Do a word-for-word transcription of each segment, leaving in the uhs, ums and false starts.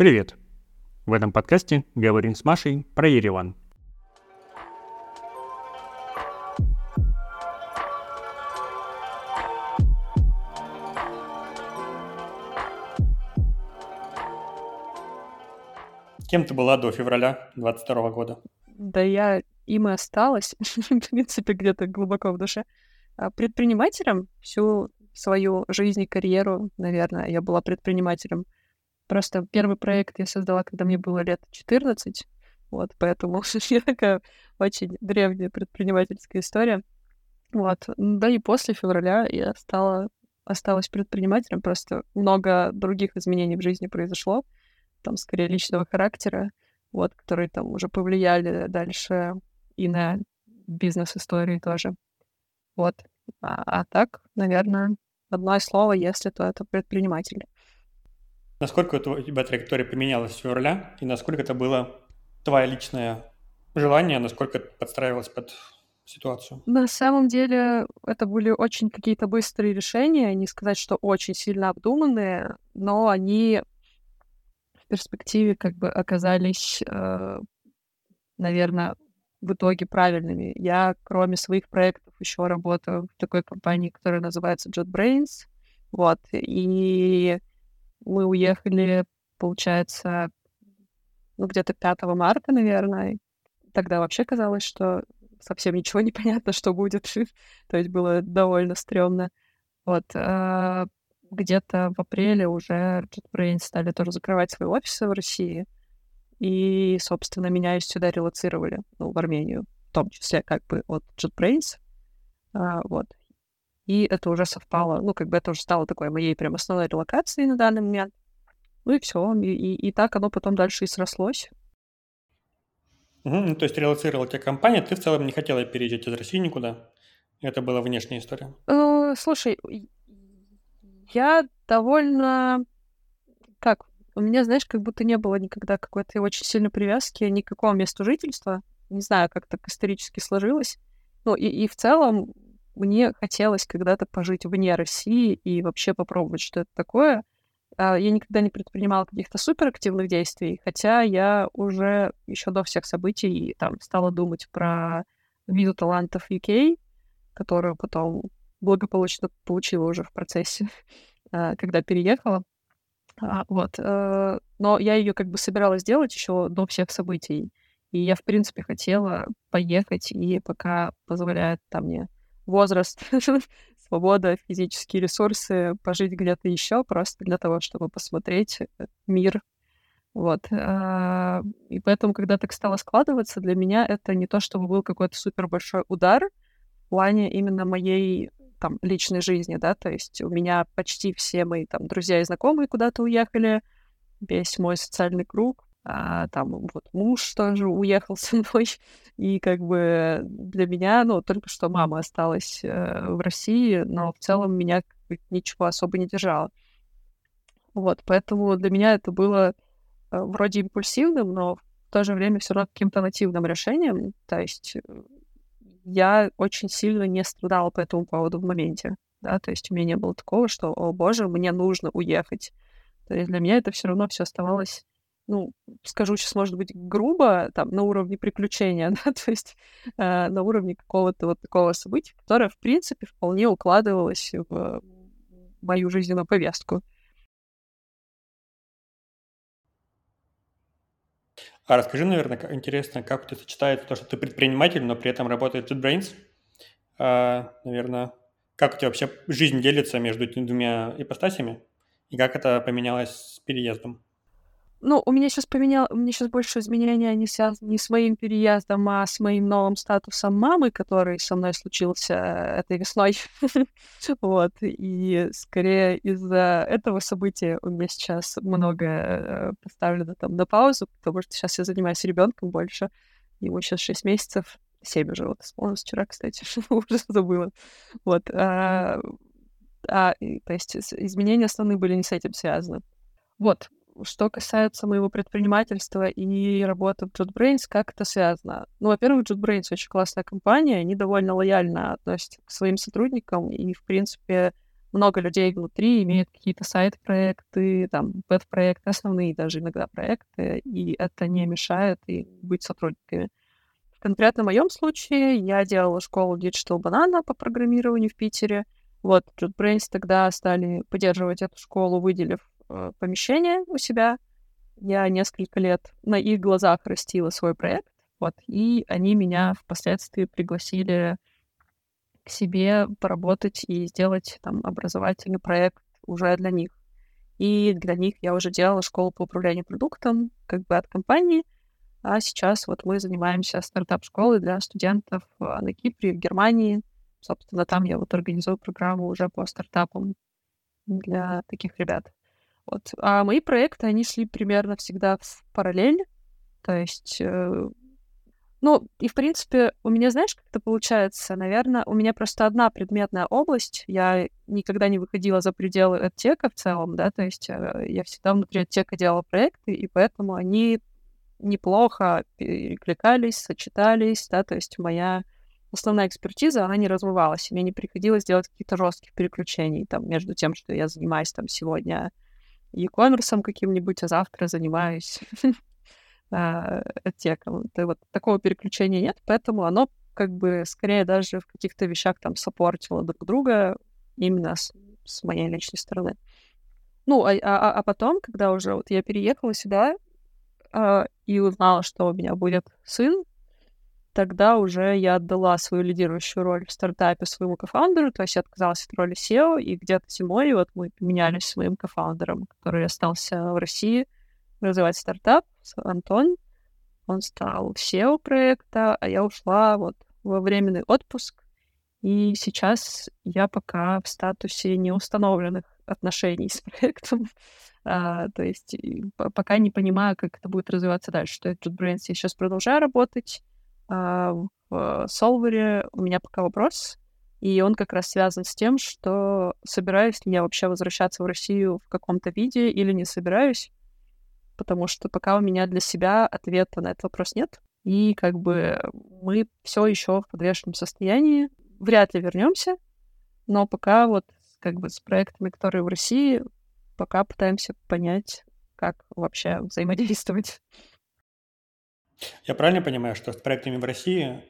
Привет! В этом подкасте говорим с Машей про Ереван. Кем ты была до февраля двадцать второго года? Да я им и осталась, в принципе, где-то глубоко в душе. Предпринимателем всю свою жизнь и карьеру, наверное, я была предпринимателем. Просто первый проект я создала, когда мне было лет четырнадцать, вот, поэтому я такая очень древняя предпринимательская история. Вот, да и после февраля я стала, осталась предпринимателем, просто много других изменений в жизни произошло, там, скорее, личного характера, вот, которые там уже повлияли дальше и на бизнес-истории тоже, вот. А, а так, наверное, одно слово, если то это предприниматель. Насколько у тебя траектория поменялась с февраля, и насколько это было твое личное желание, насколько это подстраивалось под ситуацию? На самом деле это были очень какие-то быстрые решения, не сказать, что очень сильно обдуманные, но они в перспективе как бы оказались, наверное, в итоге правильными. Я, кроме своих проектов, еще работаю в такой компании, которая называется JetBrains, вот, и... Мы уехали, получается, ну, где-то пятого марта, наверное. Тогда вообще казалось, что совсем ничего не понятно, что будет. То есть было довольно стрёмно. Вот. А где-то в апреле уже JetBrains стали тоже закрывать свои офисы в России. И, собственно, меня сюда релоцировали, ну, в Армению, в том числе как бы от JetBrains. А, вот. И это уже совпало, ну, как бы это уже стало такой моей прям основной релокацией на данный момент. Ну и все, и, и, и так оно потом дальше и срослось. Угу, ну, то есть релоцировала тебя компания, ты в целом не хотела переезжать из России никуда? Это была внешняя история? Э, слушай, я довольно... Как? У меня, знаешь, как будто не было никогда какой-то очень сильной привязки ни к какому месту жительства. Не знаю, как так исторически сложилось. Ну и, и в целом... Мне хотелось когда-то пожить вне России и вообще попробовать, что это такое. Я никогда не предпринимала каких-то суперактивных действий, хотя я уже еще до всех событий там стала думать про визу талантов ю кей, которую потом благополучно получила уже в процессе, когда переехала. Вот. Но я ее как бы собиралась делать еще до всех событий. И я, в принципе, хотела поехать, и пока позволяет там мне возраст, свобода, физические ресурсы, пожить где-то еще просто для того, чтобы посмотреть мир. Вот. И поэтому, когда так стало складываться, для меня это не то, чтобы был какой-то супер большой удар в плане именно моей там личной жизни, да, то есть у меня почти все мои там друзья и знакомые куда-то уехали, весь мой социальный круг. А, там вот муж тоже уехал со мной, и как бы для меня, ну, только что мама осталась э, в России, но в целом меня как бы ничего особо не держало. Вот, поэтому для меня это было э, вроде импульсивным, но в то же время все равно каким-то нативным решением, то есть я очень сильно не страдала по этому поводу в моменте, да, то есть у меня не было такого, что, о боже, мне нужно уехать. То есть для меня это все равно все оставалось, ну, скажу сейчас, может быть, грубо, там, на уровне приключения, да, то есть э, на уровне какого-то вот такого события, которое, в принципе, вполне укладывалось в мою жизненную повестку. А расскажи, наверное, интересно, как это сочетается, то, что ты предприниматель, но при этом работаешь в JetBrains. А, наверное, как у тебя вообще жизнь делится между этими двумя ипостасями, и как это поменялось с переездом? Ну, у меня сейчас поменял, у меня сейчас больше изменения не связаны не с моим переездом, а с моим новым статусом мамы, который со мной случился этой весной. Вот. И скорее из-за этого события у меня сейчас многое поставлено там на паузу, потому что сейчас я занимаюсь ребенком больше. Ему сейчас шесть месяцев, семь уже. Вот вспомнилось вчера, кстати, уже забыла. Вот. То есть изменения основные были не с этим связаны. Вот. Что касается моего предпринимательства и работы в JetBrains, как это связано? Ну, во-первых, JetBrains очень классная компания, они довольно лояльно относятся к своим сотрудникам, и, в принципе, много людей внутри имеют какие-то сайт-проекты, там, веб-проекты, основные даже иногда проекты, и это не мешает и быть сотрудниками. В конкретно моем случае я делала школу Digital Banana по программированию в Питере. Вот, JetBrains тогда стали поддерживать эту школу, выделив э, помещение у себя. Я несколько лет на их глазах растила свой проект, вот, и они меня впоследствии пригласили к себе поработать и сделать там образовательный проект уже для них. И для них я уже делала школу по управлению продуктом, как бы от компании, а сейчас вот мы занимаемся стартап-школой для студентов на Кипре, в Германии. Собственно, там я вот организую программу уже по стартапам для таких ребят. Вот. А мои проекты, они шли примерно всегда в параллель. То есть, э, ну, и, в принципе, у меня, знаешь, как это получается? Наверное, у меня просто одна предметная область. Я никогда не выходила за пределы EdTech в целом, да, то есть э, я всегда внутри EdTech делала проекты, и поэтому они неплохо перекликались, сочетались, да, то есть моя основная экспертиза, она не размывалась, и мне не приходилось делать каких-то жестких переключений там между тем, что я занимаюсь там сегодня e-commerce каким-нибудь, а завтра занимаюсь EdTech. Вот такого переключения нет, поэтому оно как бы скорее даже в каких-то вещах там саппортило друг друга именно с, с моей личной стороны. Ну, а, а, а потом, когда уже вот я переехала сюда а, и узнала, что у меня будет сын, тогда уже я отдала свою лидирующую роль в стартапе своему кофаундеру, то есть я отказалась от роли си и о, и где-то зимой вот мы поменялись с моим кофаундером, который остался в России развивать стартап, Антон. Он стал си и о проекта, а я ушла вот во временный отпуск, и сейчас я пока в статусе неустановленных отношений с проектом. А, то есть пока не понимаю, как это будет развиваться дальше, что я в JetBrains я сейчас продолжаю работать, Uh, в Solvery у меня пока вопрос, и он как раз связан с тем, что собираюсь ли я вообще возвращаться в Россию в каком-то виде или не собираюсь, потому что пока у меня для себя ответа на этот вопрос нет, и как бы мы все еще в подвешенном состоянии, вряд ли вернемся, но пока вот как бы с проектами, которые в России, пока пытаемся понять, как вообще взаимодействовать. Я правильно понимаю, что с проектами в России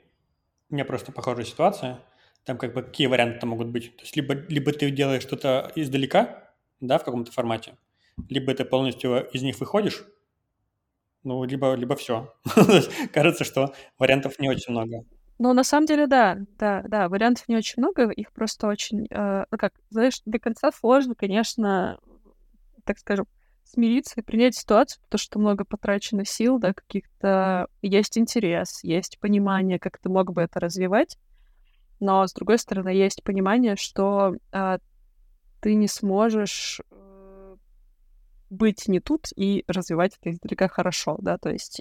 у меня просто похожая ситуация? Там как бы какие варианты могут быть? То есть либо, либо ты делаешь что-то издалека, да, в каком-то формате, либо ты полностью из них выходишь, ну, либо, либо все. Кажется, что вариантов не очень много. Ну, на самом деле, да, да, да, вариантов не очень много, их просто очень, э, ну как, знаешь, до конца сложно, конечно, так скажем, смириться и принять ситуацию, потому что много потрачено сил, да, каких-то... Есть интерес, есть понимание, как ты мог бы это развивать, но, с другой стороны, есть понимание, что а, ты не сможешь быть не тут и развивать это издалека хорошо, да, то есть...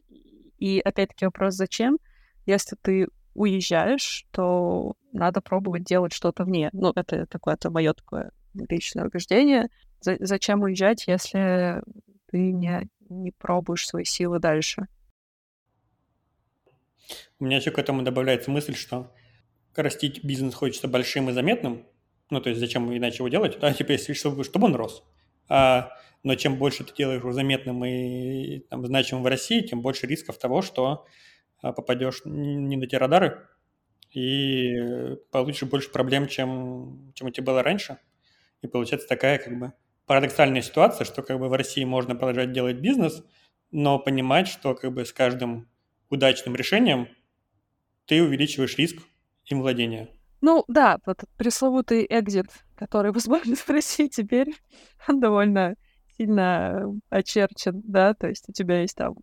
И, опять-таки, вопрос, зачем? Если ты уезжаешь, то надо пробовать делать что-то вне. Ну, это какое-то мое такое личное убеждение. Зачем уезжать, если ты не, не пробуешь свои силы дальше? У меня еще к этому добавляется мысль, что растить бизнес хочется большим и заметным. Ну, то есть зачем иначе его делать? Да, типа, если, чтобы, чтобы он рос. А, но чем больше ты делаешь его заметным и там, значимым в России, тем больше рисков того, что попадешь не на те радары и получишь больше проблем, чем, чем у тебя было раньше. И получается такая как бы парадоксальная ситуация, что как бы в России можно продолжать делать бизнес, но понимать, что как бы с каждым удачным решением ты увеличиваешь риск им владения. Ну да, вот этот пресловутый экзит, который возможно в России теперь, он довольно сильно очерчен, да, то есть у тебя есть там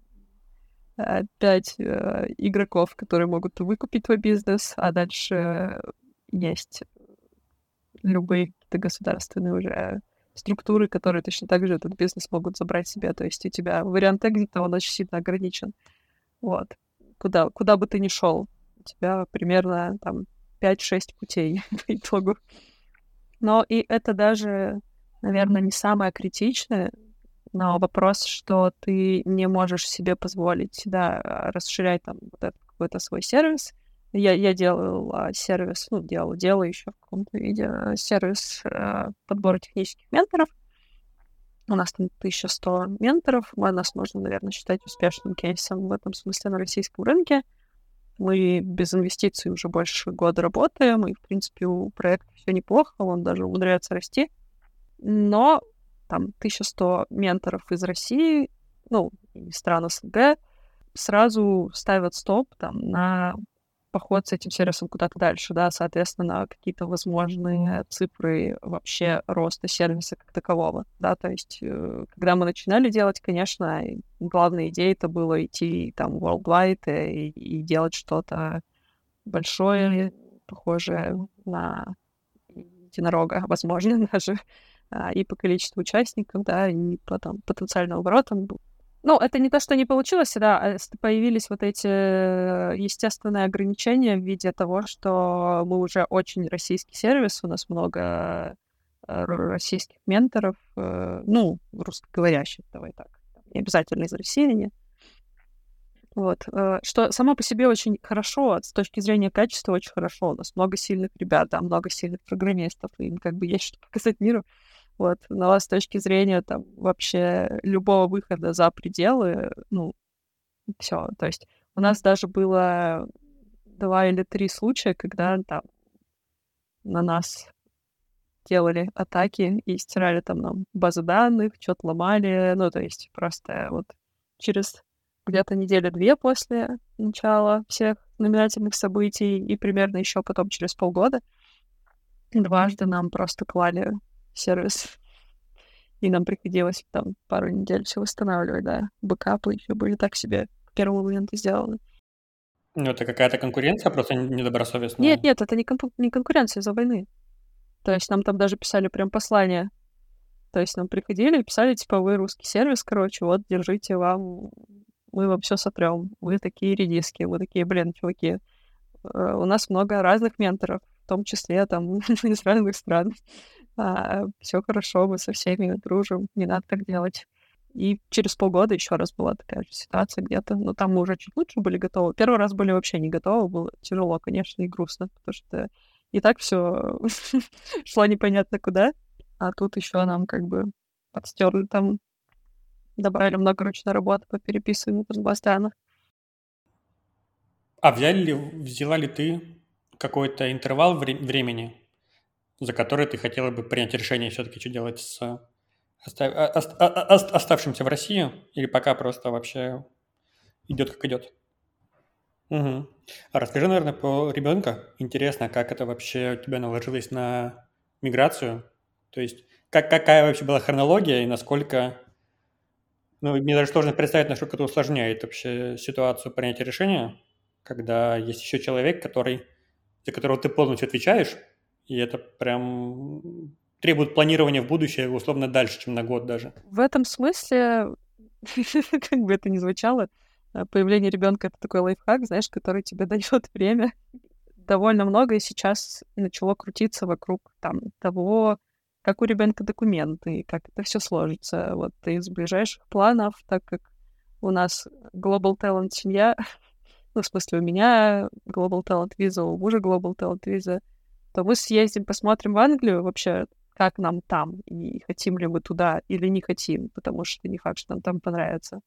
пять э, игроков, которые могут выкупить твой бизнес, а дальше есть любые какие-то государственные уже структуры, которые точно так же этот бизнес могут забрать себе. То есть у тебя вариант экзита, он очень сильно ограничен. Вот. Куда, куда бы ты ни шел, у тебя примерно там пять-шесть путей по итогу. Но и это даже, наверное, не самое критичное, но вопрос, что ты не можешь себе позволить, да, расширять там вот этот какой-то свой сервис, Я, я делала сервис, ну, делала, делаю еще в каком-то виде сервис э, подбора технических менторов. У нас там тысяча сто менторов. Мы, нас можно, наверное, считать успешным кейсом в этом смысле на российском рынке. Мы без инвестиций уже больше года работаем, и, в принципе, у проекта все неплохо, он даже умудряется расти. Но там тысяча сто менторов из России, ну, из стран СНГ, сразу ставят стоп там на поход с этим сервисом куда-то дальше, да, соответственно, на какие-то возможные цифры вообще роста сервиса как такового, да, то есть когда мы начинали делать, конечно, главной идеей это было идти там worldwide и, и делать что-то большое, похожее на единорога, возможно, даже, и по количеству участников, да, и по там, потенциальным оборотам. Ну, это не то, что не получилось, да, появились вот эти естественные ограничения в виде того, что мы уже очень российский сервис, у нас много российских менторов, ну, русскоговорящих, давай так, не обязательно из России, нет. Вот, что само по себе очень хорошо, с точки зрения качества очень хорошо, у нас много сильных ребят, да, много сильных программистов, им как бы есть что показать миру. Вот, но с точки зрения там вообще любого выхода за пределы, ну, все. То есть у нас даже было два или три случая, когда там на нас делали атаки и стирали там нам базы данных, что-то ломали. Ну, то есть просто вот через где-то неделю-две после начала всех знаменательных событий и примерно еще потом через полгода дважды нам просто клали сервис, и нам приходилось там пару недель все восстанавливать, да, бэкапы еще были так себе к первому моменту сделаны. Ну, это какая-то конкуренция, просто недобросовестная? Нет, нет, это не, комп- не конкуренция из-за войны. То есть нам там даже писали прям послание. То есть нам приходили и писали, типа, вы русский сервис, короче, вот, держите вам, мы вам все сотрем, вы такие редиски, вы такие, блин, чуваки. У нас много разных менторов, в том числе там из разных стран. А, все хорошо, мы со всеми дружим, не надо так делать. И через полгода еще раз была такая же ситуация где-то, но там мы уже чуть лучше были готовы. Первый раз были вообще не готовы, было тяжело, конечно, и грустно, потому что и так все шло непонятно куда, а тут еще нам как бы подстерли там, добавили много ручной работы по переписыванию там баз данных. А взяли ли, взяла ли ты какой-то интервал вре- времени? За которые ты хотела бы принять решение все-таки, что делать с остав... ост... оставшимся в России, или пока просто вообще идет как идет? Угу. А расскажи, наверное, про ребенка. Интересно, как это вообще у тебя наложилось на миграцию? То есть как, какая вообще была хронология и насколько... Ну, мне даже сложно представить, насколько это усложняет вообще ситуацию принятия решения, когда есть еще человек, который... за которого ты полностью отвечаешь, и это прям требует планирования в будущее, условно, дальше, чем на год даже. В этом смысле, как бы это ни звучало, появление ребенка — это такой лайфхак, знаешь, который тебе дает время. Довольно много и сейчас начало крутиться вокруг там того, как у ребенка документы, как это все сложится. Вот из ближайших планов, так как у нас Global Talent семья, ну, в смысле, у меня Global Talent виза, у мужа Global Talent виза, то мы съездим, посмотрим в Англию вообще, как нам там, и хотим ли мы туда или не хотим, потому что не факт, что нам там понравится.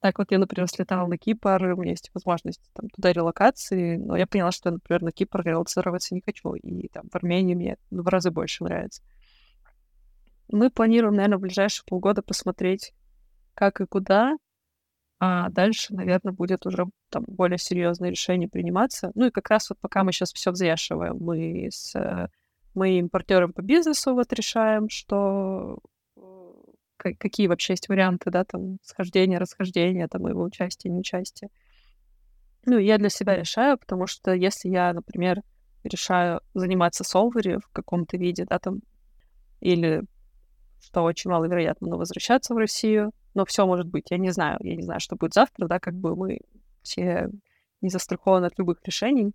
Так вот я, например, слетала на Кипр, у меня есть возможность там туда релокации, но я поняла, что, например, на Кипр релоцироваться не хочу, и там в Армении мне в разы больше нравится. Мы планируем, наверное, в ближайшие полгода посмотреть, как и куда, а дальше, наверное, будет уже там более серьезное решение приниматься. Ну и как раз вот пока мы сейчас все взвешиваем, мы с мы импортером по бизнесу вот решаем, что какие вообще есть варианты, да, там схождения, расхождения, там его участия, неучастия. Ну я для себя решаю, потому что если я, например, решаю заниматься Solvery в каком-то виде, да, там или что очень маловероятно, но возвращаться в Россию. Но все может быть, я не знаю, я не знаю, что будет завтра, да, как бы мы все не застрахованы от любых решений.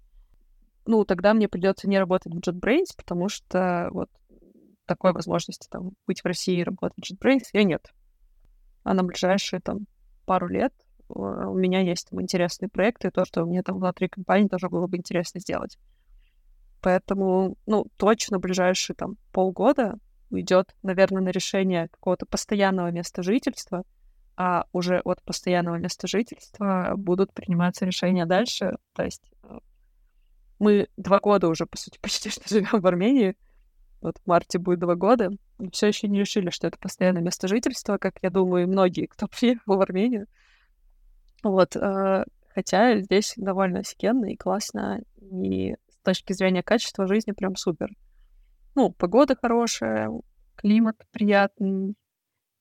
Ну, тогда мне придется не работать в JetBrains, потому что вот такой возможности там быть в России и работать в JetBrains, ее нет. А на ближайшие там пару лет у меня есть там интересные проекты, и то, что мне там внутри компании тоже было бы интересно сделать. Поэтому, ну, точно ближайшие там полгода уйдет, наверное, на решение какого-то постоянного места жительства, а уже от постоянного места жительства будут приниматься решения дальше. То есть мы два года уже, по сути, почти что живем в Армении. Вот в марте будет два года. Мы все еще не решили, что это постоянное место жительства, как, я думаю, многие, кто приехал в Армению. Вот. Хотя здесь довольно офигенно и классно, и с точки зрения качества жизни прям супер. Ну, погода хорошая, климат приятный,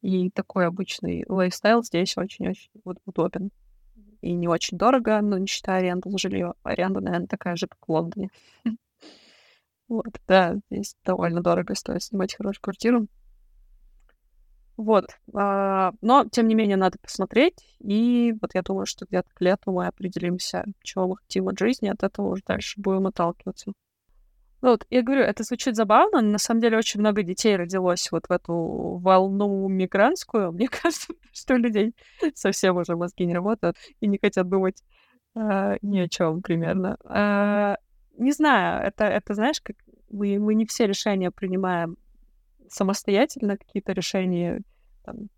и такой обычный лайфстайл здесь очень-очень удобен. И не очень дорого, но не считая аренду жилья. Аренда, наверное, такая же, как в Лондоне. Вот, да, здесь довольно дорого стоит снимать хорошую квартиру. Вот. А, но, тем не менее, надо посмотреть. И вот я думаю, что где-то к лету мы определимся, чего мы хотим от жизни, от этого уже дальше будем отталкиваться. Ну вот, я говорю, это звучит забавно, но на самом деле очень много детей родилось вот в эту волну мигрантскую. Мне кажется, что у людей совсем уже мозги не работают и не хотят думать а, ни о чем примерно. А, Не знаю, это, это знаешь, как мы, мы не все решения принимаем самостоятельно, какие-то решения там,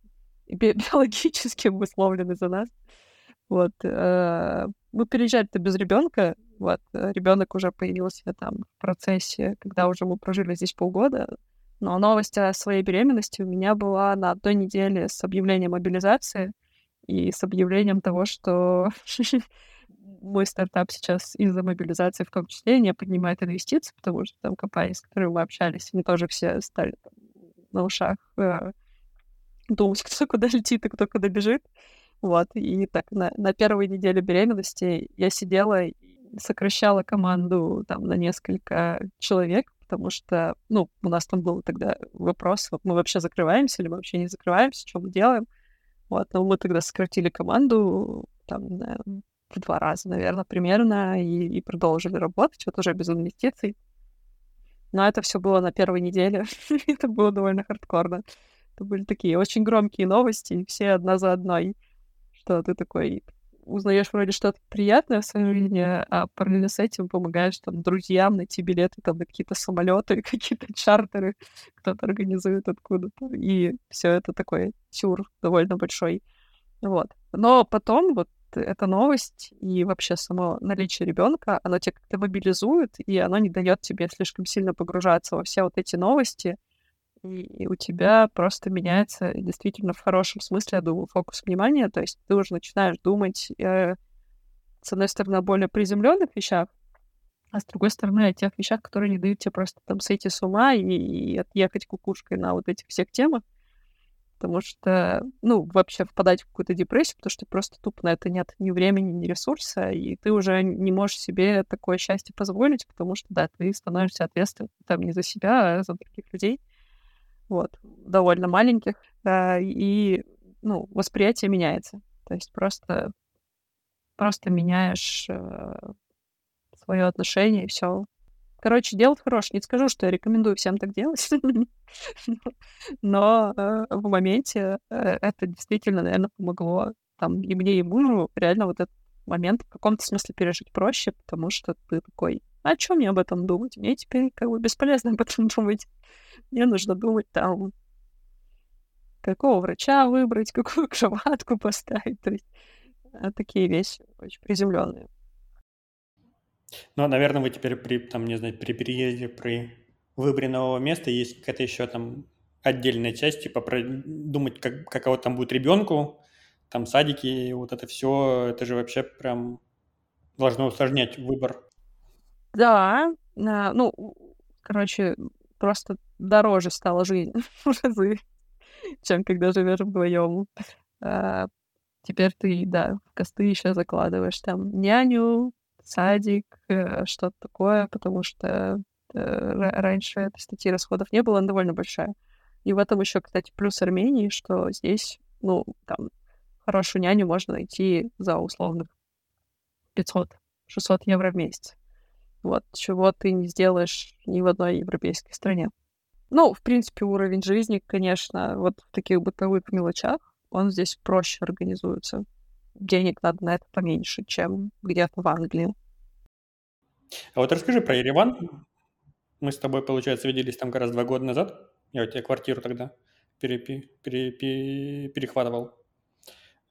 би- биологически обусловлены за нас. Вот. Мы переезжали-то без ребенка. Вот. Ребенок уже появился там в процессе, когда уже мы прожили здесь полгода. Но новость о своей беременности у меня была на одной неделе с объявлением мобилизации и с объявлением того, что мой стартап сейчас из-за мобилизации в том числе не поднимает инвестиции, потому что там компании, с которыми мы общались, они тоже все стали там, на ушах э, думать, кто куда летит и кто куда бежит. Вот. И так на, на первой неделе беременности я сидела и сокращала команду там, на несколько человек, потому что ну, у нас там был тогда вопрос, вот, мы вообще закрываемся или мы вообще не закрываемся, что мы делаем. Вот. Но мы тогда сократили команду там, на в два раза, наверное, примерно, и, и продолжили работать, вот уже без инвестиций. Но это все было на первой неделе, это было довольно хардкорно. Это были такие очень громкие новости, все одна за одной, что ты такой узнаешь вроде что-то приятное в своей жизни, а параллельно с этим помогаешь там друзьям найти билеты там, на какие-то самолеты, какие-то чартеры, кто-то организует откуда-то, и все это такой сюр довольно большой. Вот. Но потом вот эта новость и вообще само наличие ребенка, оно тебя как-то мобилизует, и оно не дает тебе слишком сильно погружаться во все вот эти новости, и у тебя просто меняется действительно в хорошем смысле, я думаю, фокус внимания, то есть ты уже начинаешь думать, э, с одной стороны, о более приземленных вещах, а с другой стороны, о тех вещах, которые не дают тебе просто там сойти с ума и, и отъехать кукушкой на вот этих всех темах, потому что, ну, вообще впадать в какую-то депрессию, потому что просто тупо на это нет ни времени, ни ресурса, и ты уже не можешь себе такое счастье позволить, потому что, да, ты становишься ответственным там не за себя, а за других людей, вот, довольно маленьких, да, и, ну, восприятие меняется, то есть просто, просто меняешь э, свое отношение, и все. Короче, делать хорошее. Не скажу, что я рекомендую всем так делать, но э, в моменте э, это действительно, наверное, помогло там, и мне, и мужу реально вот этот момент в каком-то смысле пережить проще, потому что ты такой, а что мне об этом думать? Мне теперь как бы бесполезно об этом думать. Мне нужно думать там, какого врача выбрать, какую кроватку поставить. То есть такие вещи очень приземленные. Ну, наверное, вы теперь при, там, не знаю, при переезде, при выборе нового места есть какая-то еще там отдельная часть, типа про, думать, как, каково там будет ребенку, там садики, вот это все, это же вообще прям должно усложнять выбор. Да, ну, короче, просто дороже стала жизнь в разы, чем когда живешь вдвоем. Теперь ты, да, в косты еще закладываешь там няню, садик, что-то такое, потому что э, раньше этой статьи расходов не было, она довольно большая. И в этом еще, кстати, плюс Армении, что здесь, ну, там, хорошую няню можно найти за условных пятьсот-шестьсот евро в месяц. Вот, чего ты не сделаешь ни в одной европейской стране. Ну, в принципе, уровень жизни, конечно, вот в таких бытовых мелочах, он здесь проще организуется. денег надо на это поменьше, чем где-то в Англии. А вот расскажи про Ереван. Мы с тобой, получается, виделись там как раз два года назад. Я у тебя квартиру тогда перепи- перепи- перехватывал.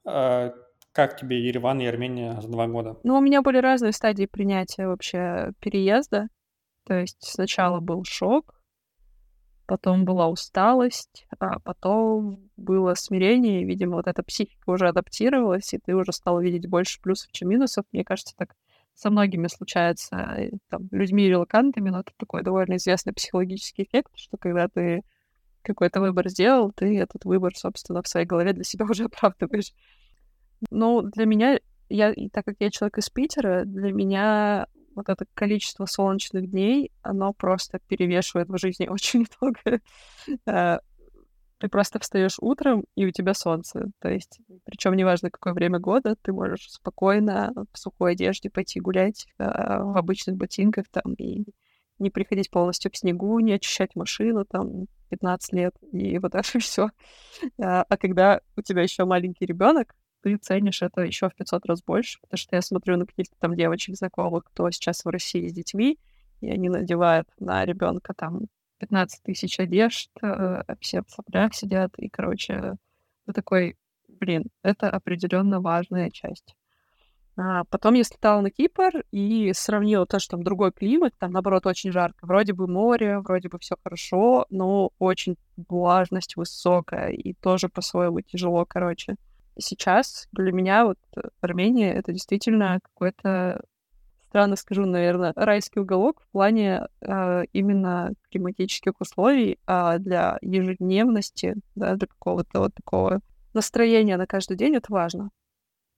А как тебе Ереван и Армения за два года? Ну, у меня были разные стадии принятия вообще переезда. То есть сначала был шок, потом была усталость, а потом было смирение. И, видимо, вот эта психика уже адаптировалась, и ты уже стал видеть больше плюсов, чем минусов. Мне кажется, так со многими случается, там, людьми и релокантами, но это такой довольно известный психологический эффект, что когда ты какой-то выбор сделал, ты этот выбор, собственно, в своей голове для себя уже оправдываешь. Ну, для меня, я, и так как я человек из Питера, для меня вот это количество солнечных дней, оно просто перевешивает в жизни очень много. Ты просто встаешь утром, и у тебя солнце. То есть, причем неважно, какое время года, ты можешь спокойно в сухой одежде пойти гулять в обычных ботинках там и не приходить полностью к снегу, не очищать машину там пятнадцать лет, и вот это все. А когда у тебя еще маленький ребенок, ты ценишь это еще в пятьсот раз больше, потому что я смотрю на каких-то там девочек знакомых, кто сейчас в России с детьми, и они надевают на ребенка там пятнадцать тысяч одежд, все в соплях сидят, и, короче, ты такой, блин, это определенно важная часть. А потом я слетала на Кипр и сравнила то, что там другой климат, там, наоборот, очень жарко. Вроде бы море, вроде бы все хорошо, но очень влажность высокая, и тоже по-своему тяжело, короче. Сейчас для меня вот Армения — это действительно какой-то, странно скажу, наверное, райский уголок в плане э, именно климатических условий, а для ежедневности, да, для какого-то вот такого настроения на каждый день — это важно.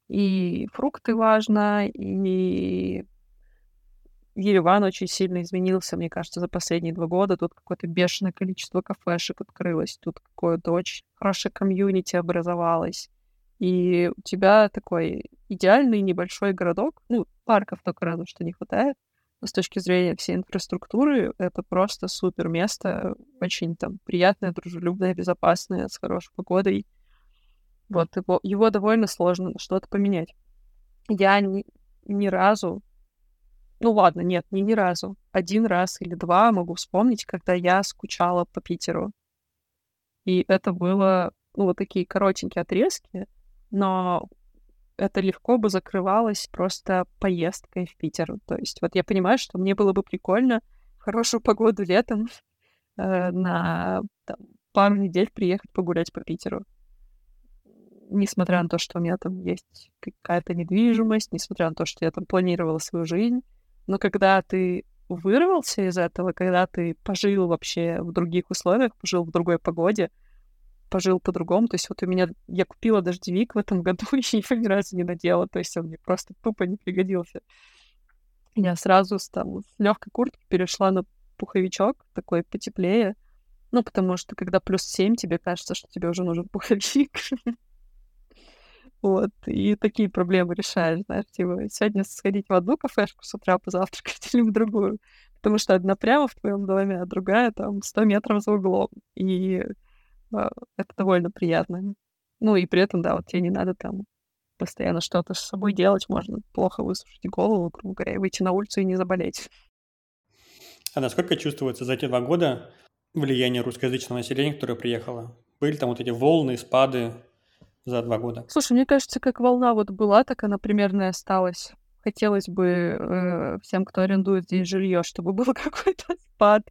И фрукты важно, и Ереван очень сильно изменился, мне кажется, за последние два года. Тут какое-то бешеное количество кафешек открылось, тут какое-то очень хорошее комьюнити образовалось. И у тебя такой идеальный небольшой городок. Ну, парков только разве что не хватает. Но с точки зрения всей инфраструктуры это просто супер место. Очень там приятное, дружелюбное, безопасное, с хорошей погодой. Вот, его, его довольно сложно что-то поменять. Я ни, ни разу... Ну ладно, нет, не ни разу. Один раз или два могу вспомнить, когда я скучала по Питеру. И это было, ну, вот такие коротенькие отрезки, но это легко бы закрывалось просто поездкой в Питер. То есть вот я понимаю, что мне было бы прикольно в хорошую погоду летом э, на там, пару недель приехать погулять по Питеру. Несмотря на то, что у меня там есть какая-то недвижимость, несмотря на то, что я там планировала свою жизнь. Но когда ты вырвался из этого, когда ты пожил вообще в других условиях, пожил в другой погоде, пожил по-другому, то есть вот у меня... Я купила дождевик в этом году и его ни разу не надела, то есть он мне просто тупо не пригодился. Я сразу там с легкой куртки перешла на пуховичок, такой потеплее, ну, потому что когда плюс семь, тебе кажется, что тебе уже нужен пуховик. Вот, и такие проблемы решаешь, знаешь, типа, сегодня сходить в одну кафешку с утра позавтракать или в другую, потому что одна прямо в твоем доме, а другая там сто метров за углом, и это довольно приятно. Ну и при этом, да, вот тебе не надо там постоянно что-то с собой делать, можно плохо высушить голову, грубо говоря, и выйти на улицу и не заболеть. А насколько чувствуется за эти два года влияние русскоязычного населения, которое приехало? Были там вот эти волны, спады за два года? Слушай, мне кажется, как волна вот была, так она примерно и осталась. Хотелось бы э, всем, кто арендует здесь жилье, чтобы был какой-то спад.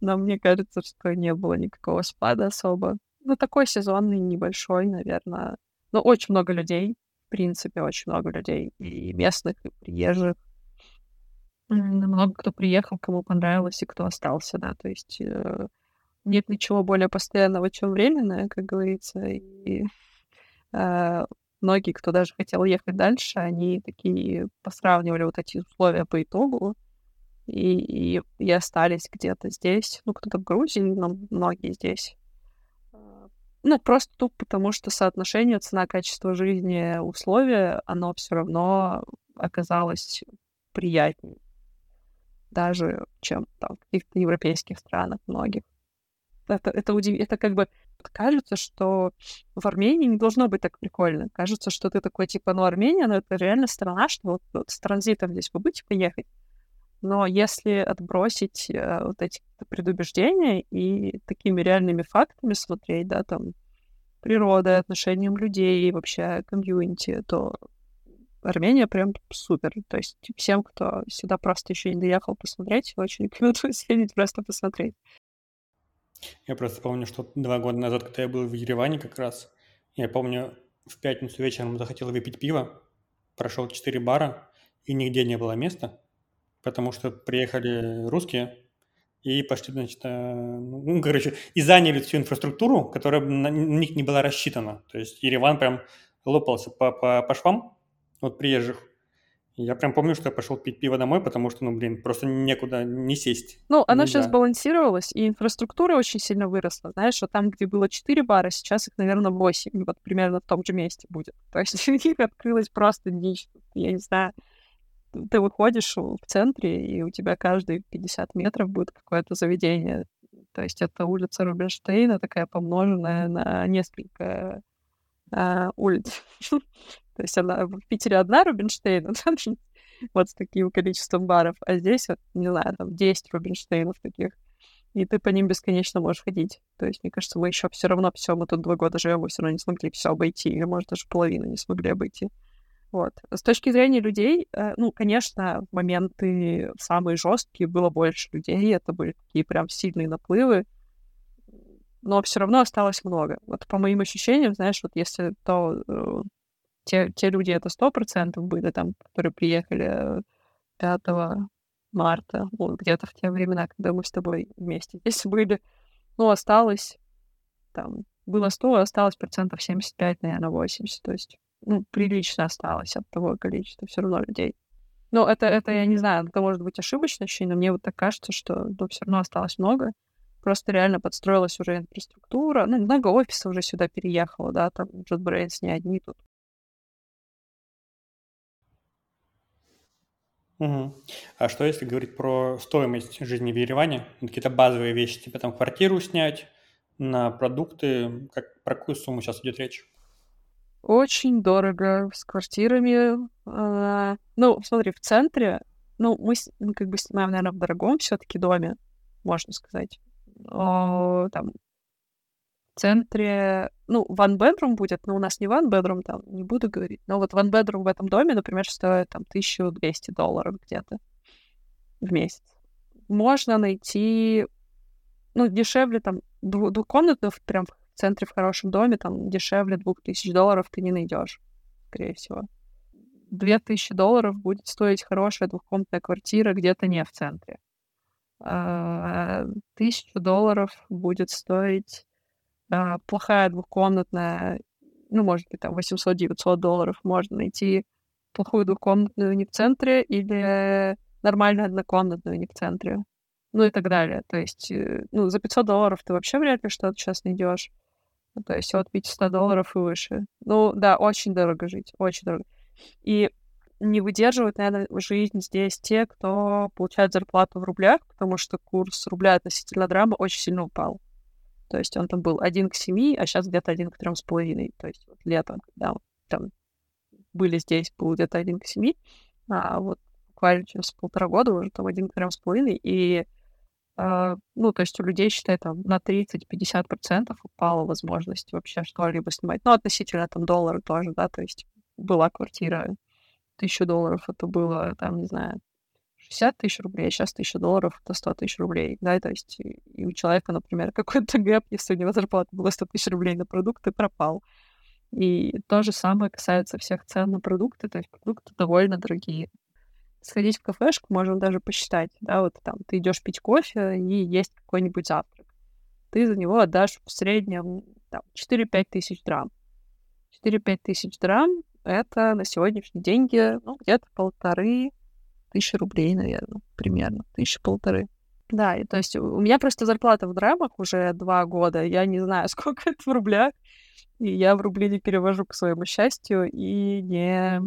Но мне кажется, что не было никакого спада особо. Ну, такой сезонный, небольшой, наверное. Но очень много людей. В принципе, очень много людей. И местных, и приезжих. Много кто приехал, кому понравилось, и кто остался, да. То есть э, нет ничего более постоянного, чем временное, как говорится. И э, многие, кто даже хотел ехать дальше, они такие посравнивали вот эти условия по итогу. И, и, и остались где-то здесь. Ну, кто-то в Грузии, но многие здесь. Ну, просто тупо потому, что соотношение цена-качество жизни, условия, оно все равно оказалось приятнее. Даже чем там в каких-то европейских странах многих. Это, это, удив... это как бы как-то кажется, что в Армении не должно быть так прикольно. Кажется, что ты такой, типа, ну, Армения, ну, это реально страна, что вот, вот с транзитом здесь побыть и поехать. Но если отбросить э, вот эти предубеждения и такими реальными фактами смотреть, да, там, природа, отношениям людей, вообще комьюнити, то Армения прям супер. То есть всем, кто сюда просто еще не доехал посмотреть, очень рекомендую съездить просто посмотреть. Я просто помню, что два года назад, когда я был в Ереване как раз, я помню, в пятницу вечером захотел выпить пиво, прошел четыре бара, и нигде не было места, потому что приехали русские и пошли, значит, ну, короче, и заняли всю инфраструктуру, которая на них не была рассчитана. То есть Ереван прям лопался по, по, по швам от приезжих. Я прям помню, что я пошел пить пиво домой, потому что, ну, блин, просто некуда не сесть. Ну, оно сейчас балансировалось, и инфраструктура очень сильно выросла. Знаешь, что там, где было четыре бара, сейчас их, наверное, восемь. Вот примерно в том же месте будет. То есть у них открылась просто дичь. Я не знаю, ты выходишь в центре, и у тебя каждые пятьдесят метров будет какое-то заведение. То есть это улица Рубинштейна, такая помноженная на несколько э, улиц. То есть она в Питере одна Рубинштейна, вот с таким количеством баров, а здесь, вот, не знаю, там десять Рубинштейнов таких, и ты по ним бесконечно можешь ходить. То есть, мне кажется, мы еще все равно все, мы тут два года живем, и все равно не смогли все обойти, или, может, даже половину не смогли обойти. Вот. С точки зрения людей, ну, конечно, в моменты самые жесткие было больше людей, это были такие прям сильные наплывы, но все равно осталось много. Вот по моим ощущениям, знаешь, вот если то... Те, те люди, это сто процентов были там, которые приехали пятого марта, ну, где-то в те времена, когда мы с тобой вместе здесь были. Ну, осталось, там, было сто, осталось процентов семьдесят пять, наверное, восемьдесят. То есть, ну, прилично осталось от того количества все равно людей. Ну, это, это я не знаю, это может быть ошибочное ощущение, но мне вот так кажется, что, ну, все равно осталось много. Просто реально подстроилась уже инфраструктура. Ну, много офисов уже сюда переехало, да, там, JetBrains не одни тут. Угу. А что, если говорить про стоимость жизни в Ереване? Какие-то базовые вещи, типа там квартиру снять, на продукты. Как, про какую сумму сейчас идет речь? Очень дорого с квартирами. А, ну, смотри, в центре, ну, мы как бы снимаем, наверное, в дорогом все-таки доме, можно сказать. О, там, в центре, ну, one-bedroom будет, но у нас не one-bedroom, там, не буду говорить, но вот one-bedroom в этом доме, например, стоит, там, тысяча двести долларов где-то в месяц. Можно найти, ну, дешевле, там, дву- двухкомнатную, прям в центре, в хорошем доме, там, дешевле двух тысяч долларов ты не найдешь, скорее всего. две тысячи долларов будет стоить хорошая двухкомнатная квартира где-то не в центре. Тысячу долларов будет стоить... плохая двухкомнатная, ну, может быть, там восемьсот-девятьсот долларов можно найти плохую двухкомнатную не в центре или нормальную однокомнатную не в центре, ну и так далее. То есть, ну, за пятьсот долларов ты вообще вряд ли что-то сейчас найдешь. То есть от пятьсот долларов и выше. Ну, да, очень дорого жить, очень дорого. И не выдерживают, наверное, жизнь здесь те, кто получает зарплату в рублях, потому что курс рубля относительно драмы очень сильно упал. То есть он там был один к семи, а сейчас где-то один к трём с половиной. То есть вот летом, когда там были здесь, был где-то один к семи, а вот буквально через полтора года уже там один к трём с половиной. И, э, ну, то есть у людей, считай, там на тридцать-пятьдесят процентов упала возможность вообще что-либо снимать. Ну, относительно там доллара тоже, да, то есть была квартира тысяча долларов, это было, там, не знаю, шестьдесят тысяч рублей, а сейчас тысяча долларов — это сто тысяч рублей, да, и, то есть и, и у человека, например, какой-то гэп, если у него зарплата была сто тысяч рублей на продукты, пропал. И то же самое касается всех цен на продукты, то есть продукты довольно дорогие. Сходить в кафешку можно даже посчитать, да, вот там ты идешь пить кофе и есть какой-нибудь завтрак. Ты за него отдашь в среднем там, четыре-пять тысяч драм. четыре-пять тысяч драм — это на сегодняшние деньги, ну, где-то полторы... тысячи рублей, наверное, примерно. Тысячи полторы. Да, и то есть у меня просто зарплата в драмах уже два года. Я не знаю, сколько это в рублях. И я в рубли не перевожу, к своему счастью, и не,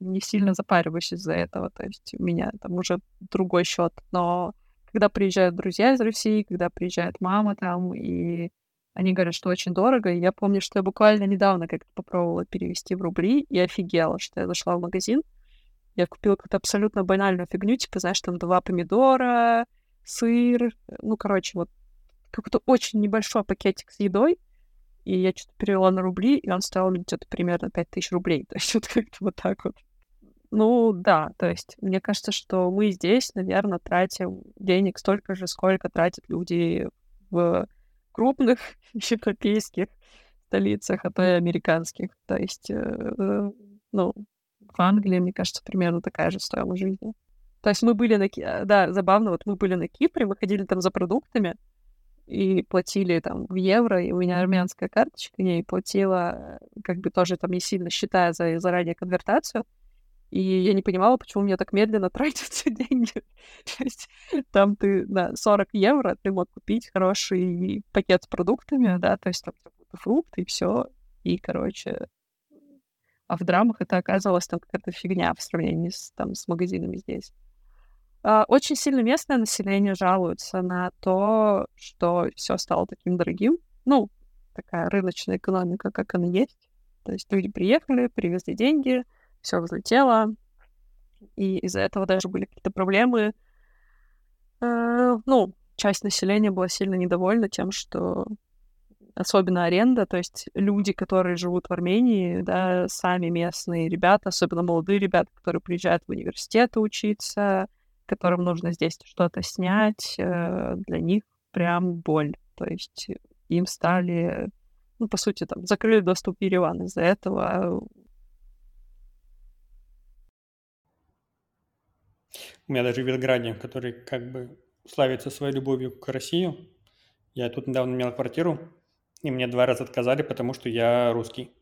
не сильно запариваюсь из-за этого. То есть у меня там уже другой счет. Но когда приезжают друзья из России, когда приезжает мама там, и Они говорят, что очень дорого. И я помню, что я буквально недавно как-то попробовала перевести в рубли и офигела, что я зашла в магазин. Я купила какую-то абсолютно банальную фигню, типа, знаешь, там два помидора, сыр. Ну, короче, вот какой-то очень небольшой пакетик с едой. И я что-то перевела на рубли, и он стоил мне где-то примерно пять тысяч рублей. То есть вот как-то вот так вот. Ну, да, то есть мне кажется, что мы здесь, наверное, тратим денег столько же, сколько тратят люди в крупных европейских столицах, а то и американских. То есть, э, ну, в Англии, мне кажется, примерно такая же стоимость жизни. То есть мы были на Кипре, да, забавно, вот мы были на Кипре, мы ходили там за продуктами и платили там в евро, и у меня армянская карточка, я ей платила, как бы тоже там не сильно считая за заранее конвертацию. И я не понимала, почему у меня так медленно тратятся деньги. То есть там ты на сорок евро ты мог купить хороший пакет с продуктами, да, то есть там фрукты и все, и, короче... А в драмах это оказывалось там какая-то фигня в сравнении с, там, с магазинами здесь. Очень сильно местное население жалуется на то, что все стало таким дорогим. Ну, такая рыночная экономика, как она есть. То есть люди приехали, привезли деньги... Все взлетело, и из-за этого даже были какие-то проблемы. Э, ну, часть населения была сильно недовольна тем, что особенно аренда, то есть люди, которые живут в Армении, да, сами местные ребята, особенно молодые ребята, которые приезжают в университеты учиться, которым нужно здесь что-то снять, э, для них прям боль. То есть им стали, ну, по сути, там, закрыли доступ в Ереван из-за этого. У меня даже в Белграде, который как бы славится своей любовью к России. Я тут недавно имел квартиру, и мне два раза отказали, потому что я русский.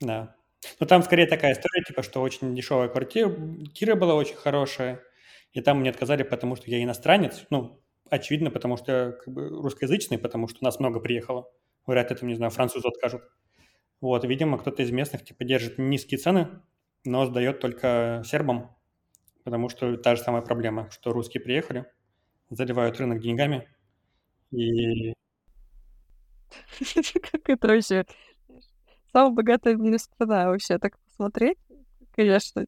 Да. Но там скорее такая история, типа, что очень дешевая квартира, квартира была очень хорошая, и там мне отказали, потому что я иностранец. Ну, очевидно, потому что я как бы русскоязычный, потому что нас много приехало. Говорят, это, не знаю, французы откажут. Вот, видимо, кто-то из местных, типа, держит низкие цены, но сдает только сербам. Потому что та же самая проблема, что русские приехали, заливают рынок деньгами и... Как это вообще? Самая богатая в мире страна вообще. Так посмотреть, конечно,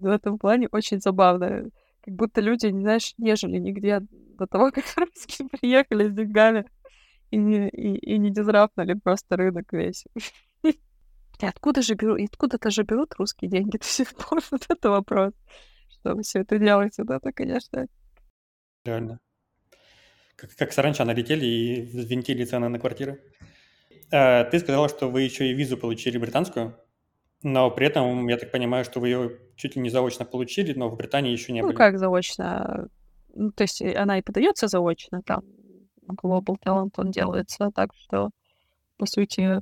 в этом плане очень забавно. Как будто люди, знаешь, не жили нигде до того, как русские приехали с деньгами и не, и, и не дизраптали просто рынок весь. И откуда же берут, откуда-то же берут русские деньги до сих пор? Вот это вопрос. Что все это делается, да, то, конечно. Реально. Как, как саранча налетели и взвинтили цены на квартиры. А, ты сказала, что вы еще и визу получили британскую, но при этом, я так понимаю, что вы ее чуть ли не заочно получили, но в Британии еще не ну, были. Ну, как заочно? Ну, то есть она и подается заочно, там Global Talent, он делается, так что, по сути...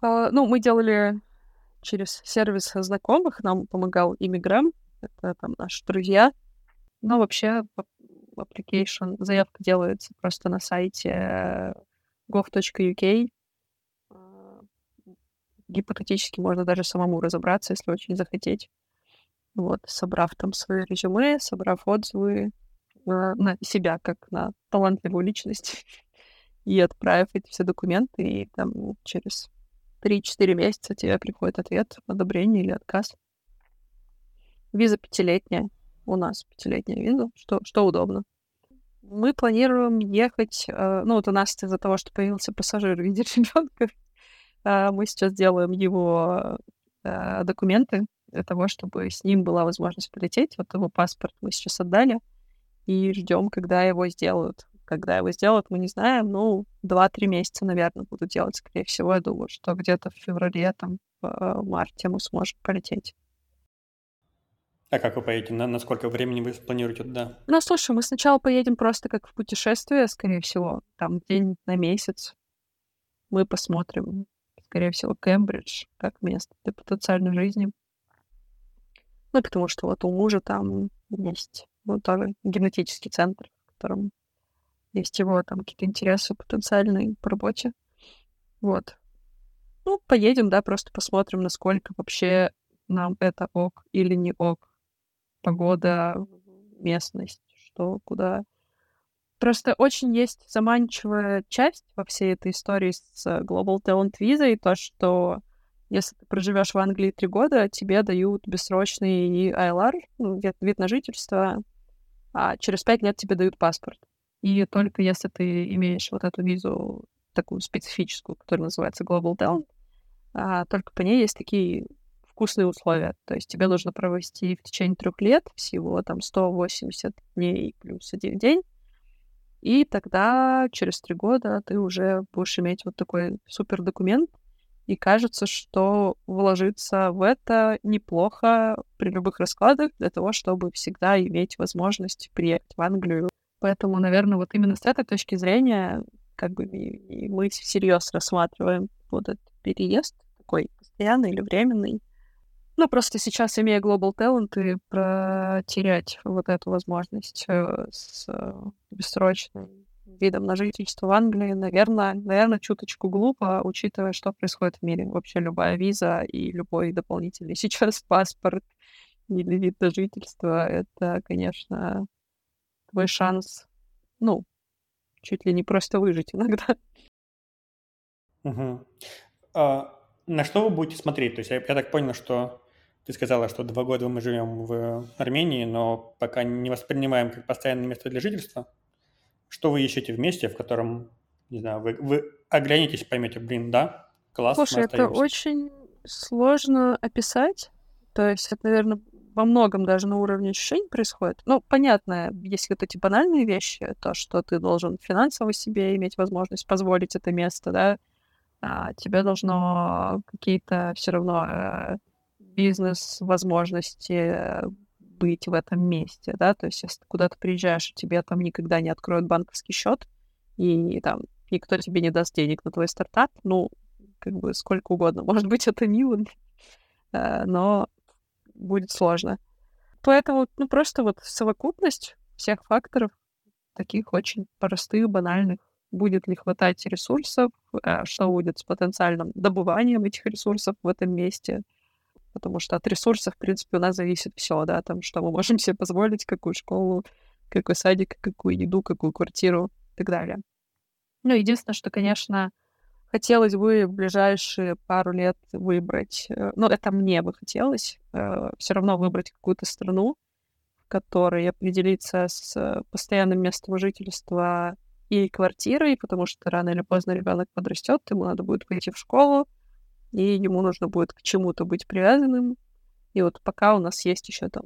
А, ну, мы делали через сервис знакомых, нам помогал Immigram, это там наши друзья. Но вообще application, заявка делается просто на сайте gov.uk. Гипотетически можно даже самому разобраться, если очень захотеть. Вот, собрав там свои резюме, собрав отзывы на, на себя, как на талантливую личность, и отправив эти все документы, и там через три-четыре месяца тебе приходит ответ, одобрение или отказ. Виза пятилетняя. У нас пятилетняя виза, что, что удобно. Мы планируем ехать... Э, ну, вот у нас из-за того, что появился пассажир в виде ребенка, э, мы сейчас делаем его э, документы для того, чтобы с ним была возможность полететь. Вот его паспорт мы сейчас отдали и ждем, когда его сделают. Когда его сделают, мы не знаем. Ну, два-три месяца, наверное, будут делать, скорее всего. Я думаю, что где-то в феврале, там, в марте мы сможем полететь. А как вы поедете? На, на сколько времени вы планируете туда? Ну, слушай, мы сначала поедем просто как в путешествие, скорее всего. Там день на месяц. Мы посмотрим, скорее всего, Кембридж как место для потенциальной жизни. Ну, потому что вот у мужа там есть ну, тоже генетический центр, в котором есть его там какие-то интересы потенциальные по работе. Вот. Ну, поедем, да, просто посмотрим, насколько вообще нам это ок или не ок. Погода, местность, что, куда. Просто очень есть заманчивая часть во всей этой истории с Global Talent визой, то, что если ты проживешь в Англии три года, тебе дают бессрочный ай эл ар, вид на жительство, а через пять лет тебе дают паспорт. И только если ты имеешь вот эту визу, такую специфическую, которая называется Global Talent, а только по ней есть такие вкусные условия. То есть тебе нужно провести в течение трех лет всего там сто восемьдесят дней плюс один день, и тогда через три года ты уже будешь иметь вот такой супер документ. И кажется, что вложиться в это неплохо при любых раскладах для того, чтобы всегда иметь возможность приехать в Англию. Поэтому, наверное, вот именно с этой точки зрения как бы и мы всерьез рассматриваем вот этот переезд, такой постоянный или временный. Ну, просто сейчас, имея Global Talent, и протерять вот эту возможность с бессрочным видом на жительство в Англии, наверное, наверное, чуточку глупо, учитывая, что происходит в мире. Вообще любая виза и любой дополнительный сейчас паспорт или вид на жительство — это, конечно, твой шанс, ну, чуть ли не просто выжить иногда. Угу. А на что вы будете смотреть? То есть я, я так понял, что ты сказала, что два года мы живем в Армении, но пока не воспринимаем как постоянное место для жительства. Что вы ищете вместе, в котором, не знаю, вы, вы оглянетесь, поймете, блин, да, класс, мы остаемся. Слушай, это очень сложно описать. То есть это, наверное, во многом даже на уровне ощущений происходит. Ну, понятно, есть вот эти банальные вещи, то, что ты должен финансово себе иметь возможность позволить это место, да, а тебе должно какие-то все равно бизнес-возможности быть в этом месте, да, то есть если ты куда-то приезжаешь, тебе там никогда не откроют банковский счет, и там никто тебе не даст денег на твой стартап, ну, как бы сколько угодно, может быть, это мило, но будет сложно. Поэтому, ну, просто вот совокупность всех факторов, таких очень простых, банальных. Будет ли хватать ресурсов, что будет с потенциальным добыванием этих ресурсов в этом месте, потому что от ресурсов, в принципе, у нас зависит все, да, там, что мы можем себе позволить, какую школу, какой садик, какую еду, какую квартиру и так далее. Ну, единственное, что, конечно, хотелось бы в ближайшие пару лет выбрать, ну, это мне бы хотелось, все равно выбрать какую-то страну, в которой определиться с постоянным местом жительства и квартирой, потому что рано или поздно ребенок подрастет, ему надо будет пойти в школу, и ему нужно будет к чему-то быть привязанным. И вот пока у нас есть еще там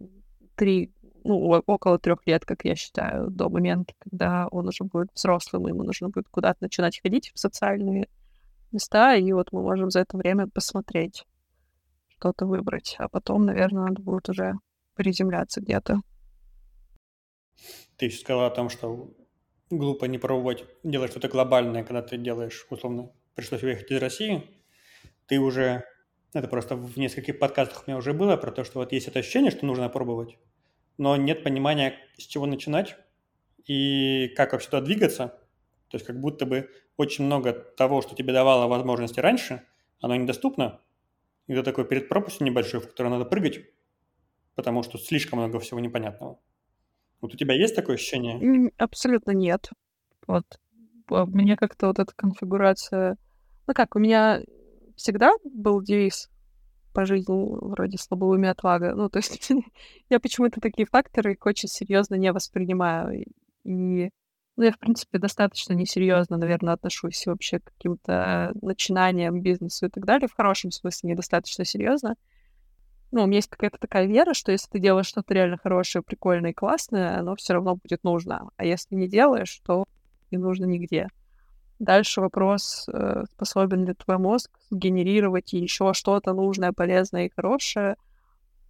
три, ну, около трех лет, как я считаю, до момента, когда он уже будет взрослым, ему нужно будет куда-то начинать ходить в социальные места, и вот мы можем за это время посмотреть, что-то выбрать. А потом, наверное, надо будет уже приземляться где-то. Ты еще сказала о том, что глупо не пробовать делать что-то глобальное, когда ты делаешь, условно, пришлось уехать из России. Ты уже, это просто в нескольких подкастах у меня уже было, про то, что вот есть это ощущение, что нужно пробовать, но нет понимания, с чего начинать и как вообще туда двигаться. То есть как будто бы очень много того, что тебе давало возможности раньше, оно недоступно. И это такой перед пропастью небольшой, в который надо прыгать, потому что слишком много всего непонятного. Вот у тебя есть такое ощущение? Абсолютно нет. Вот. Мне как-то вот эта конфигурация... Ну как, у меня всегда был девиз по жизни вроде слабоумие, отвага. Ну то есть я почему-то такие факторы их очень серьезно не воспринимаю. И ну, я, в принципе, достаточно несерьезно, наверное, отношусь вообще к каким-то начинаниям, бизнесу и так далее. В хорошем смысле недостаточно серьезно. Ну, у меня есть какая-то такая вера, что если ты делаешь что-то реально хорошее, прикольное и классное, оно все равно будет нужно. А если не делаешь, то не нужно нигде. Дальше вопрос, способен ли твой мозг генерировать еще что-то нужное, полезное и хорошее.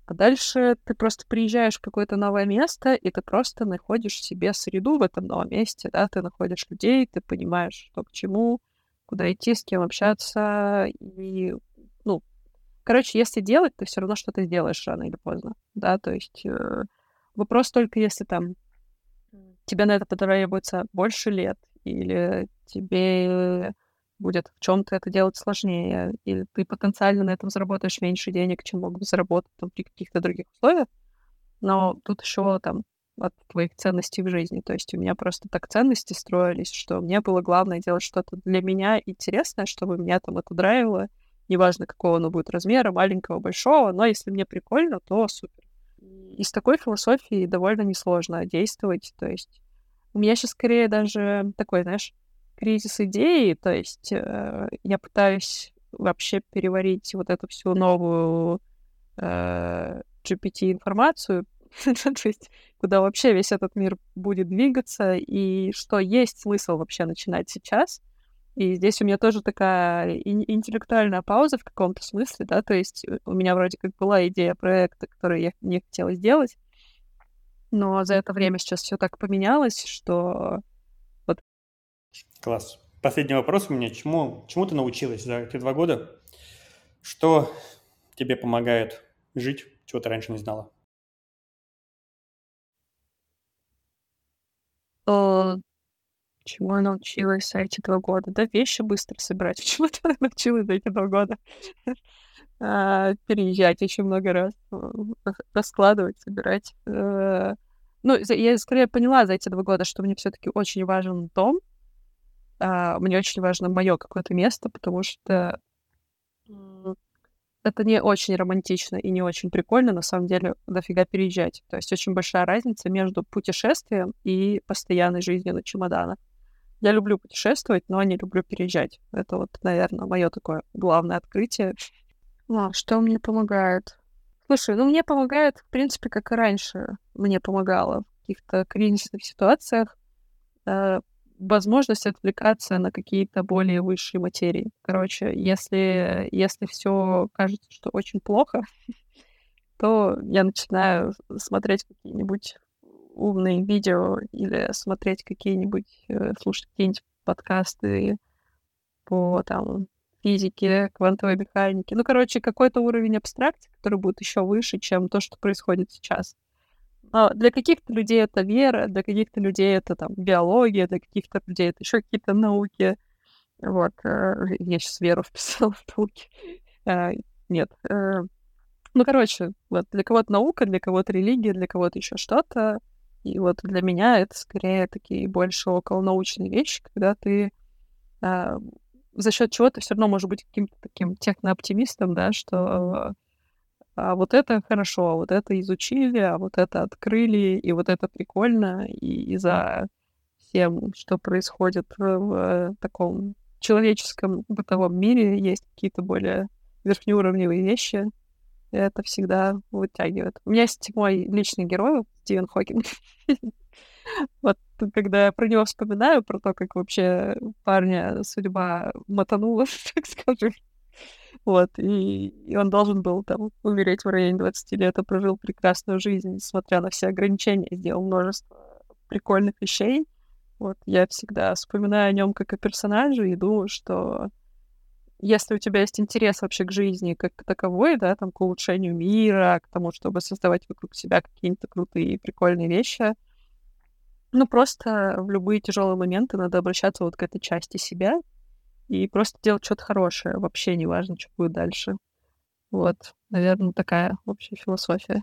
А дальше ты просто приезжаешь в какое-то новое место, и ты просто находишь себе среду в этом новом месте, да, ты находишь людей, ты понимаешь, что к чему, куда идти, с кем общаться, и, ну, короче, если делать, ты все равно что-то сделаешь рано или поздно, да, то есть э, вопрос только, если там тебе на это потребуется больше лет, или тебе будет в чем-то это делать сложнее, или ты потенциально на этом заработаешь меньше денег, чем мог бы заработать там, при каких-то других условиях, но тут еще там от твоих ценностей в жизни. То есть у меня просто так ценности строились, что мне было главное делать что-то для меня интересное, чтобы меня там это драйвило. Неважно, какого оно будет размера, маленького, большого, но если мне прикольно, то супер. Из такой философии довольно несложно действовать. То есть у меня сейчас скорее даже такой, знаешь, кризис идеи. То есть э, я пытаюсь вообще переварить вот эту всю новую э, джи пи ти-информацию, куда вообще весь этот мир будет двигаться, и что есть смысл вообще начинать сейчас. И здесь у меня тоже такая интеллектуальная пауза в каком-то смысле, да, то есть у меня вроде как была идея проекта, который я не хотела сделать, но за это время сейчас все так поменялось, что вот. Класс. Последний вопрос у меня. Чему, чему ты научилась за эти два года? Что тебе помогает жить, чего ты раньше не знала? Uh... Чему я научилась за эти два года? Да, вещи быстро собирать. Чему-то я научилась за эти два года. Переезжать еще много раз. Раскладывать, собирать. Ну, я скорее поняла за эти два года, что мне все-таки очень важен дом. Мне очень важно мое какое-то место, потому что это не очень романтично и не очень прикольно, на самом деле, дофига переезжать. То есть очень большая разница между путешествием и постоянной жизнью на чемоданах. Я люблю путешествовать, но не люблю переезжать. Это вот, наверное, мое такое главное открытие. А, что мне помогает? Слушай, ну мне помогает, в принципе, как и раньше мне помогало в каких-то кризисных ситуациях э, возможность отвлекаться на какие-то более высшие материи. Короче, если, если все кажется, что очень плохо, то я начинаю смотреть какие-нибудь умные видео или смотреть какие-нибудь, слушать какие-нибудь подкасты по там физике, квантовой механике. Ну, короче, какой-то уровень абстракции, который будет еще выше, чем то, что происходит сейчас. Но для каких-то людей это вера, для каких-то людей это там биология, для каких-то людей это еще какие-то науки. Вот. Я сейчас веру вписала в науки. Нет. Ну, короче, вот для кого-то наука, для кого-то религия, для кого-то еще что-то. И вот для меня это скорее такие больше околонаучные вещи, когда ты за счет чего-то все равно можешь быть каким-то таким технооптимистом, да, что а вот это хорошо, а вот это изучили, а вот это открыли, и вот это прикольно, и, и за всем, что происходит в, в таком человеческом бытовом мире, есть какие-то более верхнеуровневые вещи, и это всегда вытягивает. У меня есть мой личный герой, Стивен Хокинг. Вот когда я про него вспоминаю, про то, как вообще парня судьба мотанула, так скажем, вот, и, и он должен был там умереть в районе двадцати лет, а прожил прекрасную жизнь, несмотря на все ограничения, сделал множество прикольных вещей. Вот, я всегда вспоминаю о нем как о персонаже и думаю, что если у тебя есть интерес вообще к жизни как к таковой, да, там, к улучшению мира, к тому, чтобы создавать вокруг себя какие-то крутые и прикольные вещи, ну, просто в любые тяжелые моменты надо обращаться вот к этой части себя, и просто делать что-то хорошее. Вообще не важно, что будет дальше. Вот, наверное, такая общая философия.